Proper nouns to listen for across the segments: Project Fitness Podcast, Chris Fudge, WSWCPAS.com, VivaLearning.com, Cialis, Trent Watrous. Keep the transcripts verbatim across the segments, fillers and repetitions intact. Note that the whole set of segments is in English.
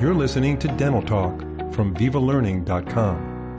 You're listening to Dental Talk from Viva Learning dot com.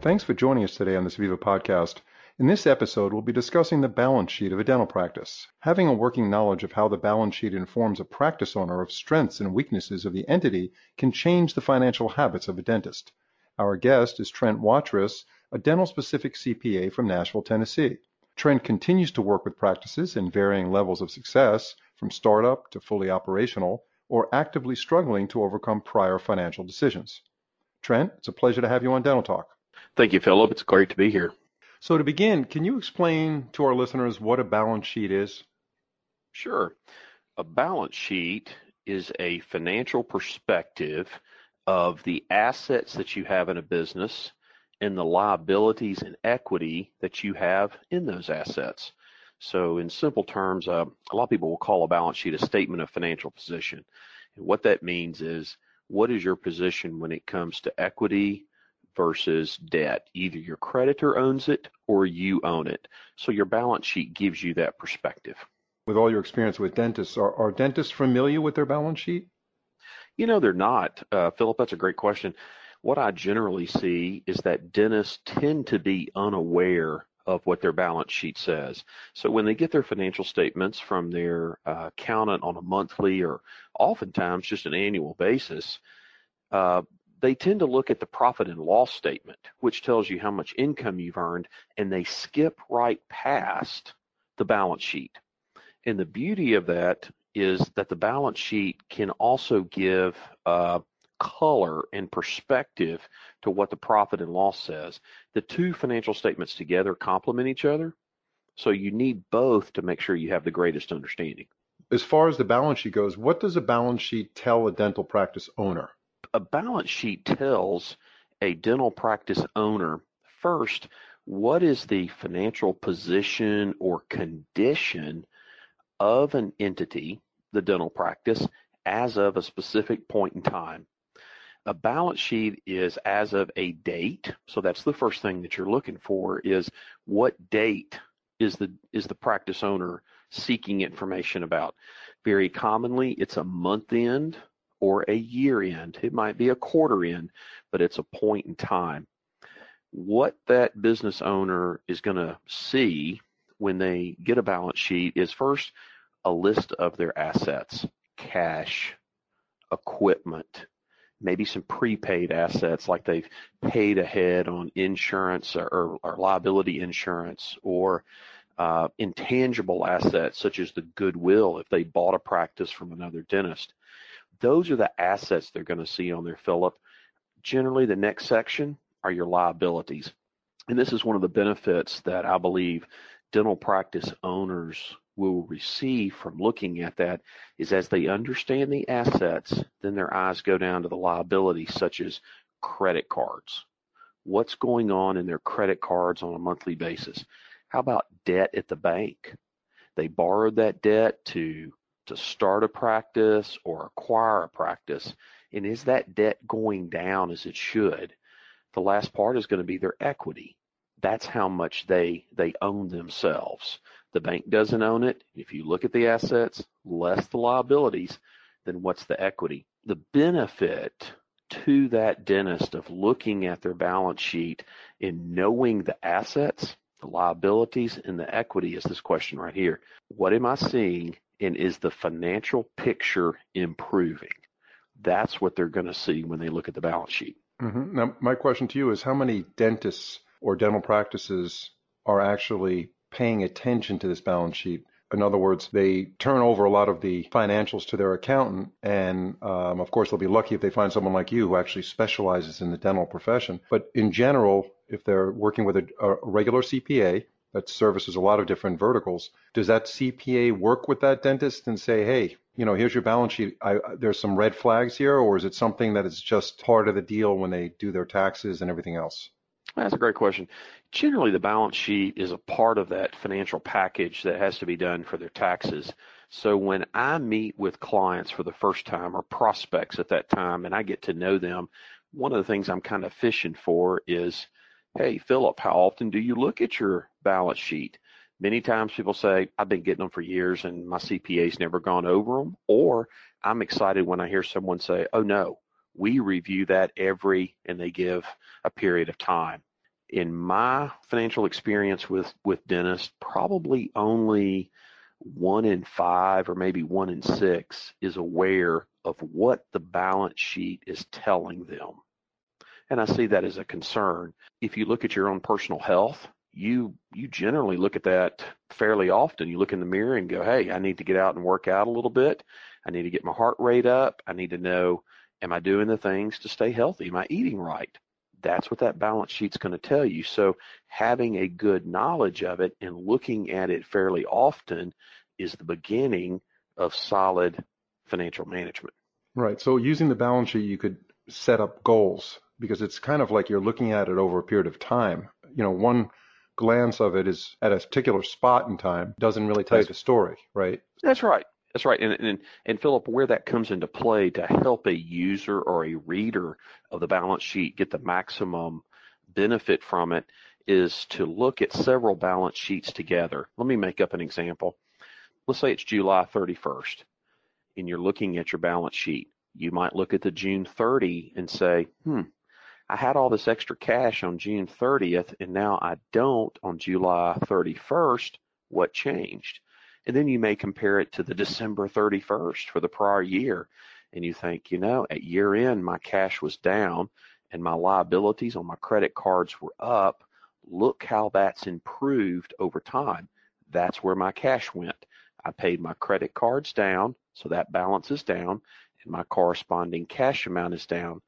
Thanks for joining us today on this Viva podcast. In this episode, we'll be discussing the balance sheet of a dental practice. Having a working knowledge of how the balance sheet informs a practice owner of strengths and weaknesses of the entity can change the financial habits of a dentist. Our guest is Trent Watrous, a dental-specific C P A from Nashville, Tennessee. Trent continues to work with practices in varying levels of success, from startup to fully operational, or actively struggling to overcome prior financial decisions. Trent, it's a pleasure to have you on Dental Talk. Thank you, Philip. It's great to be here. So to begin, can you explain to our listeners what a balance sheet is? Sure. A balance sheet is a financial perspective of the assets that you have in a business and the liabilities and equity that you have in those assets. So in simple terms, uh, a lot of people will call a balance sheet a statement of financial position. And what that means is, what is your position when it comes to equity versus debt? Either your creditor owns it or you own it. So your balance sheet gives you that perspective. With all your experience with dentists, are, are dentists familiar with their balance sheet? You know, they're not. Uh, Philip, that's a great question. What I generally see is that dentists tend to be unaware of what their balance sheet says. So when they get their financial statements from their uh, accountant on a monthly or oftentimes just an annual basis, uh, they tend to look at the profit and loss statement, which tells you how much income you've earned, and they skip right past the balance sheet. And the beauty of that is that the balance sheet can also give uh, color and perspective to what the profit and loss says. The two financial statements together complement each other, so you need both to make sure you have the greatest understanding. As far as the balance sheet goes, what does a balance sheet tell a dental practice owner? A balance sheet tells a dental practice owner, first, what is the financial position or condition of an entity, the dental practice, as of a specific point in time. A balance sheet is as of a date, so that's the first thing that you're looking for, is what date is the is the practice owner seeking information about. Very commonly, it's a month end or a year end. It might be a quarter end, but it's a point in time. What that business owner is going to see when they get a balance sheet is, first, a list of their assets, cash, equipment, maybe some prepaid assets like they've paid ahead on insurance or, or liability insurance, or uh, intangible assets such as the goodwill if they bought a practice from another dentist. Those are the assets they're going to see on there, Philip. Generally, the next section are your liabilities. And this is one of the benefits that I believe dental practice owners will receive from looking at that, is as they understand the assets, then their eyes go down to the liabilities, such as credit cards. What's going on in their credit cards on a monthly basis? How about debt at the bank? They borrowed that debt to to start a practice or acquire a practice, and is that debt going down as it should? The last part is going to be their equity. That's how much they they own themselves. The bank doesn't own it. If you look at the assets less the liabilities, then what's the equity? The benefit to that dentist of looking at their balance sheet and knowing the assets, the liabilities, and the equity is this question right here. What am I seeing? And is the financial picture improving? That's what they're going to see when they look at the balance sheet. Mm-hmm. Now, my question to you is, how many dentists or dental practices are actually paying attention to this balance sheet? In other words, they turn over a lot of the financials to their accountant, and um, of course, they'll be lucky if they find someone like you who actually specializes in the dental profession. But in general, if they're working with a, a regular C P A that services a lot of different verticals, does that C P A work with that dentist and say, hey, you know, here's your balance sheet, I, there's some red flags here, or is it something that is just part of the deal when they do their taxes and everything else? That's a great question. Generally, the balance sheet is a part of that financial package that has to be done for their taxes. So when I meet with clients for the first time, or prospects at that time, and I get to know them, one of the things I'm kind of fishing for is, hey, Philip, how often do you look at your balance sheet? Many times people say, I've been getting them for years and my C P A's never gone over them, or I'm excited when I hear someone say, oh no, we review that every, and they give a period of time. In my financial experience with, with dentists, probably only one in five or maybe one in six is aware of what the balance sheet is telling them. And I see that as a concern. If you look at your own personal health, you you generally look at that fairly often. You look in the mirror and go, hey, I need to get out and work out a little bit. I need to get my heart rate up. I need to know, am I doing the things to stay healthy? Am I eating right? That's what that balance sheet's going to tell you. So having a good knowledge of it and looking at it fairly often is the beginning of solid financial management. Right. So using the balance sheet, you could set up goals, because it's kind of like you're looking at it over a period of time. You know, one glance of it is at a particular spot in time, doesn't really tell you the story, right? That's right. That's right. And, and, and Philip, where that comes into play to help a user or a reader of the balance sheet get the maximum benefit from it is to look at several balance sheets together. Let me make up an example. Let's say it's July thirty-first and you're looking at your balance sheet. You might look at the June thirtieth and say, hmm, I had all this extra cash on June thirtieth and now I don't on July thirty-first. What changed? And then you may compare it to the December thirty-first for the prior year. And you think, you know, at year end, my cash was down and my liabilities on my credit cards were up. Look how that's improved over time. That's where my cash went. I paid my credit cards down, so that balance is down, and my corresponding cash amount is down.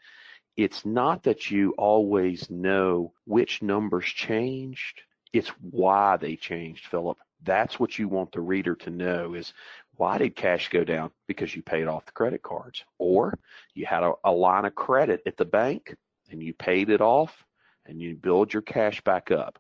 It's not that you always know which numbers changed. It's why they changed, Philip. That's what you want the reader to know is, why did cash go down? Because you paid off the credit cards, or you had a, a line of credit at the bank and you paid it off and you build your cash back up.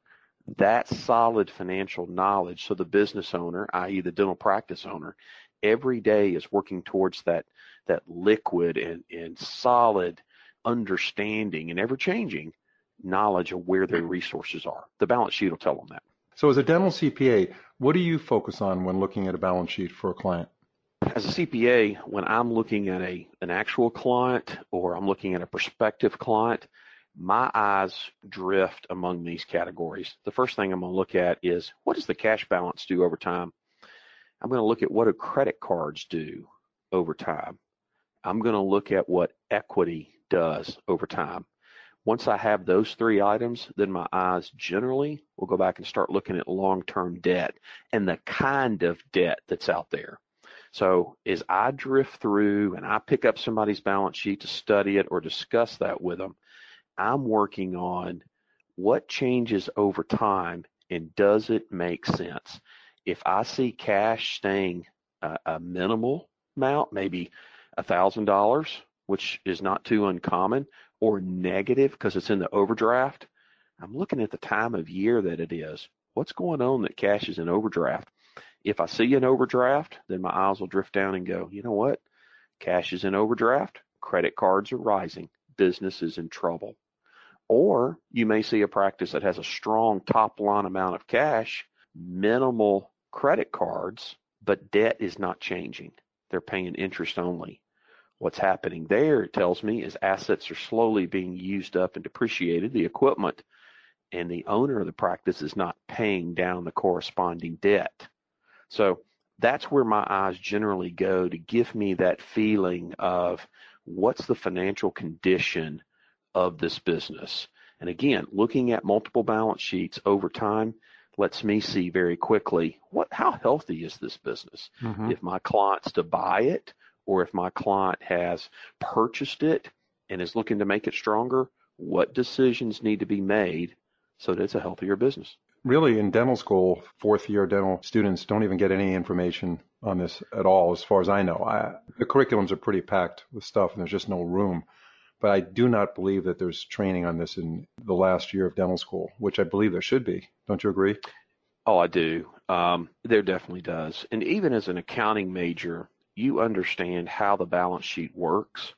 That's solid financial knowledge. So the business owner, that is the dental practice owner, every day is working towards that, that liquid and, and solid understanding and ever-changing knowledge of where their resources are. The balance sheet will tell them that. So as a dental C P A, what do you focus on when looking at a balance sheet for a client? As a C P A, when I'm looking at a an actual client or I'm looking at a prospective client, my eyes drift among these categories. The first thing I'm going to look at is, what does the cash balance do over time? I'm going to look at what do credit cards do over time. I'm going to look at what equity does over time. Once I have those three items, then my eyes generally will go back and start looking at long-term debt and the kind of debt that's out there. So as I drift through and I pick up somebody's balance sheet to study it or discuss that with them, I'm working on what changes over time and does it make sense. If I see cash staying a, a minimal amount, maybe one thousand dollars, which is not too uncommon, or negative because it's in the overdraft, I'm looking at the time of year that it is. What's going on that cash is in overdraft? If I see an overdraft, then my eyes will drift down and go, you know what? Cash is in overdraft. Credit cards are rising. Business is in trouble. Or you may see a practice that has a strong top line amount of cash, minimal credit cards, but debt is not changing. They're paying interest only. What's happening there, it tells me, is assets are slowly being used up and depreciated, the equipment, and the owner of the practice is not paying down the corresponding debt. So that's where my eyes generally go to give me that feeling of, what's the financial condition of this business? And again, looking at multiple balance sheets over time lets me see very quickly, what, how healthy is this business? Mm-hmm. If my client's to buy it, or if my client has purchased it and is looking to make it stronger, what decisions need to be made so that it's a healthier business? Really, in dental school, fourth-year dental students don't even get any information on this at all, as far as I know. I, the curriculums are pretty packed with stuff, and there's just no room. But I do not believe that there's training on this in the last year of dental school, which I believe there should be. Don't you agree? Oh, I do. Um, there definitely does. And even as an accounting major, you understand how the balance sheet works,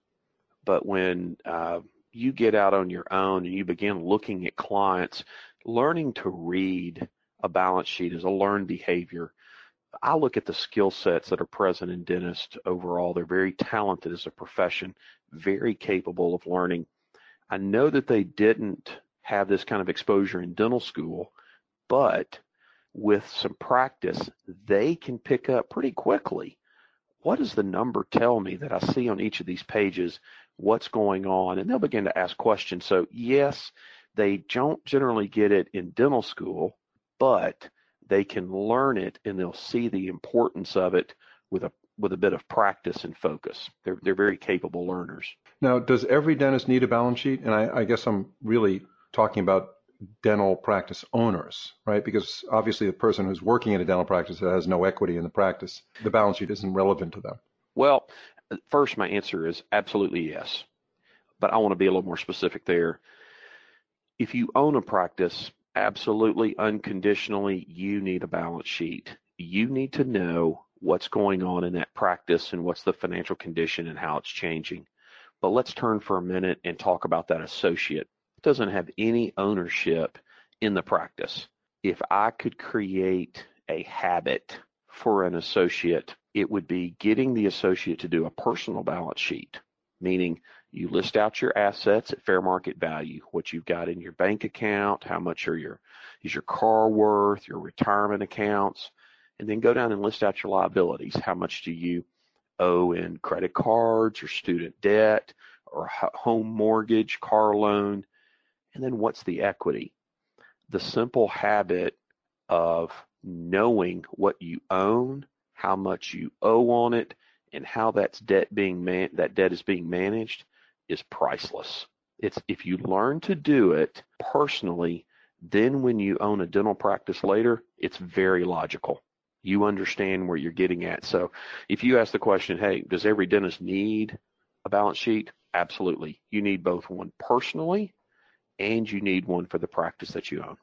but when uh, you get out on your own and you begin looking at clients, learning to read a balance sheet is a learned behavior. I look at the skill sets that are present in dentists overall. They're very talented as a profession, very capable of learning. I know that they didn't have this kind of exposure in dental school, but with some practice, they can pick up pretty quickly. What does the number tell me that I see on each of these pages? What's going on? And they'll begin to ask questions. So yes, they don't generally get it in dental school, but they can learn it and they'll see the importance of it with a with a bit of practice and focus. They're they're very capable learners. Now, does every dentist need a balance sheet? And I, I guess I'm really talking about dental practice owners, right? Because obviously the person who's working in a dental practice that has no equity in the practice, the balance sheet isn't relevant to them. Well, first, my answer is absolutely yes, but I want to be a little more specific there. If you own a practice, absolutely, unconditionally, you need a balance sheet. You need to know what's going on in that practice and what's the financial condition and how it's changing. But let's turn for a minute and talk about that associate. It doesn't have any ownership in the practice. If I could create a habit for an associate, it would be getting the associate to do a personal balance sheet, meaning you list out your assets at fair market value, what you've got in your bank account, how much are your, is your car worth, your retirement accounts, and then go down and list out your liabilities. How much do you owe in credit cards or student debt or home mortgage, car loan, and then what's the equity? The simple habit of knowing what you own, how much you owe on it, and how that's debt being man that debt is being managed is priceless. It's if you learn to do it personally, then when you own a dental practice later, it's very logical. You understand where you're getting at. So if you ask the question, hey, does every dentist need a balance sheet? Absolutely. You need both one personally and you need one for the practice that you own.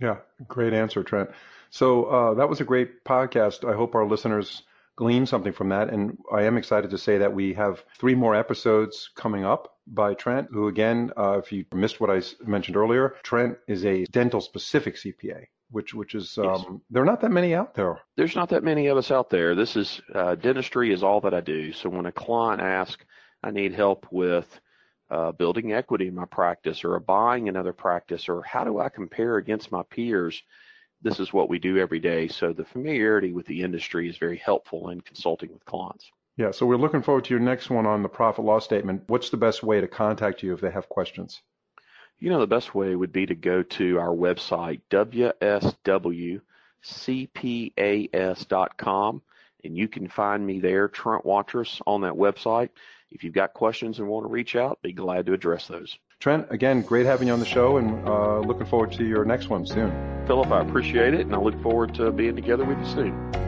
Yeah, great answer, Trent. So uh, that was a great podcast. I hope our listeners glean something from that. And I am excited to say that we have three more episodes coming up by Trent, who again, uh, if you missed what I mentioned earlier, Trent is a dental-specific C P A, which which is, um, yes. There are not that many out there. There's not that many of us out there. This is, uh, dentistry is all that I do. So when a client asks, I need help with Uh, building equity in my practice or buying another practice or how do I compare against my peers, this is what we do every day. So the familiarity with the industry is very helpful in consulting with clients. Yeah, so we're looking forward to your next one on the profit loss statement. What's the best way to contact you if they have questions? You know, the best way would be to go to our website, W S W C P A S dot com, and you can find me there, Trent Watrous, on that website. If you've got questions and want to reach out, be glad to address those. Trent, again, great having you on the show and uh, looking forward to your next one soon. Philip, I appreciate it, and I look forward to being together with you soon.